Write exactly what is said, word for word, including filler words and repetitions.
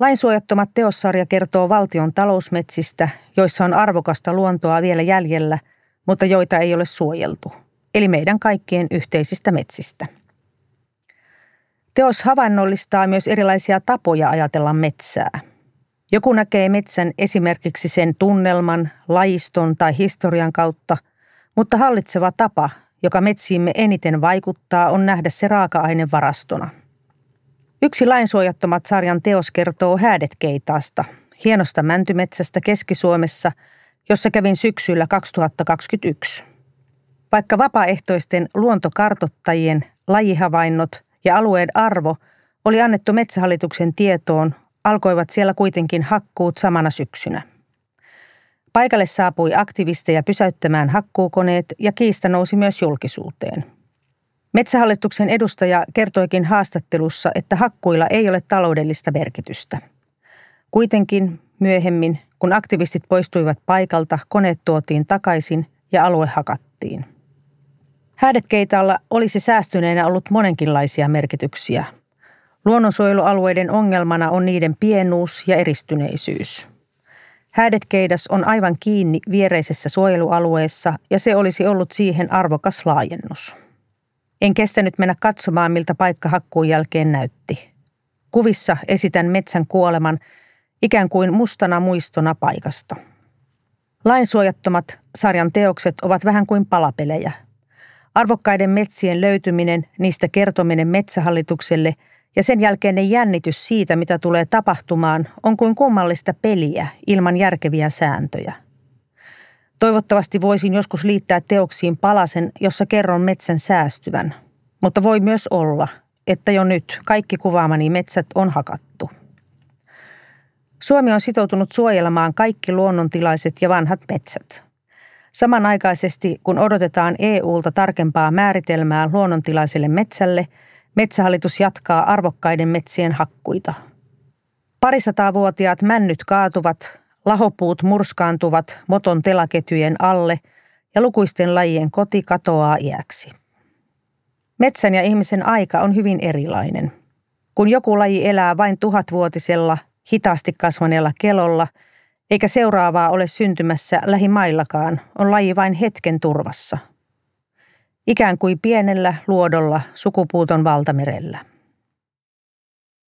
Lainsuojattomat teossarja kertoo valtion talousmetsistä, joissa on arvokasta luontoa vielä jäljellä, mutta joita ei ole suojeltu, eli meidän kaikkien yhteisistä metsistä. Teos havainnollistaa myös erilaisia tapoja ajatella metsää. Joku näkee metsän esimerkiksi sen tunnelman, lajiston tai historian kautta, mutta hallitseva tapa, joka metsiimme eniten vaikuttaa, on nähdä se raaka-ainevarastona. Yksi Lainsuojattomat sarjan teos kertoo häädetkeitaasta, hienosta mäntymetsästä Keski-Suomessa, jossa kävin syksyllä kaksituhattakaksikymmentäyksi. Vaikka vapaaehtoisten luontokartoittajien lajihavainnot ja alueen arvo oli annettu Metsähallituksen tietoon, alkoivat siellä kuitenkin hakkuut samana syksynä. Paikalle saapui aktivisteja pysäyttämään hakkuukoneet ja kiista nousi myös julkisuuteen. Metsähallituksen edustaja kertoikin haastattelussa, että hakkuilla ei ole taloudellista merkitystä. Kuitenkin myöhemmin, kun aktivistit poistuivat paikalta, koneet tuotiin takaisin ja alue hakattiin. Häädetkeitaalla olisi säästyneenä ollut monenkinlaisia merkityksiä. Luonnonsuojelualueiden ongelmana on niiden pienuus ja eristyneisyys. Häädetkeidas on aivan kiinni viereisessä suojelualueessa ja se olisi ollut siihen arvokas laajennus. En kestänyt mennä katsomaan, miltä paikka hakkuun jälkeen näytti. Kuvissa esitän metsän kuoleman ikään kuin mustana muistona paikasta. Lainsuojattomat sarjan teokset ovat vähän kuin palapelejä. Arvokkaiden metsien löytyminen, niistä kertominen Metsähallitukselle ja sen jälkeinen jännitys siitä, mitä tulee tapahtumaan, on kuin kummallista peliä ilman järkeviä sääntöjä. Toivottavasti voisin joskus liittää teoksiin palasen, jossa kerron metsän säästyvän. Mutta voi myös olla, että jo nyt kaikki kuvaamani metsät on hakattu. Suomi on sitoutunut suojelemaan kaikki luonnontilaiset ja vanhat metsät. Samanaikaisesti, kun odotetaan E U:lta tarkempaa määritelmää luonnontilaiselle metsälle, Metsähallitus jatkaa arvokkaiden metsien hakkuita. Parisatavuotiaat männyt kaatuvat, lahopuut murskaantuvat moton telaketjujen alle ja lukuisten lajien koti katoaa iäksi. Metsän ja ihmisen aika on hyvin erilainen. Kun joku laji elää vain tuhatvuotisella, hitaasti kasvaneella kelolla, eikä seuraavaa ole syntymässä lähimaillakaan, on laji vain hetken turvassa. Ikään kuin pienellä luodolla sukupuuton valtamerellä.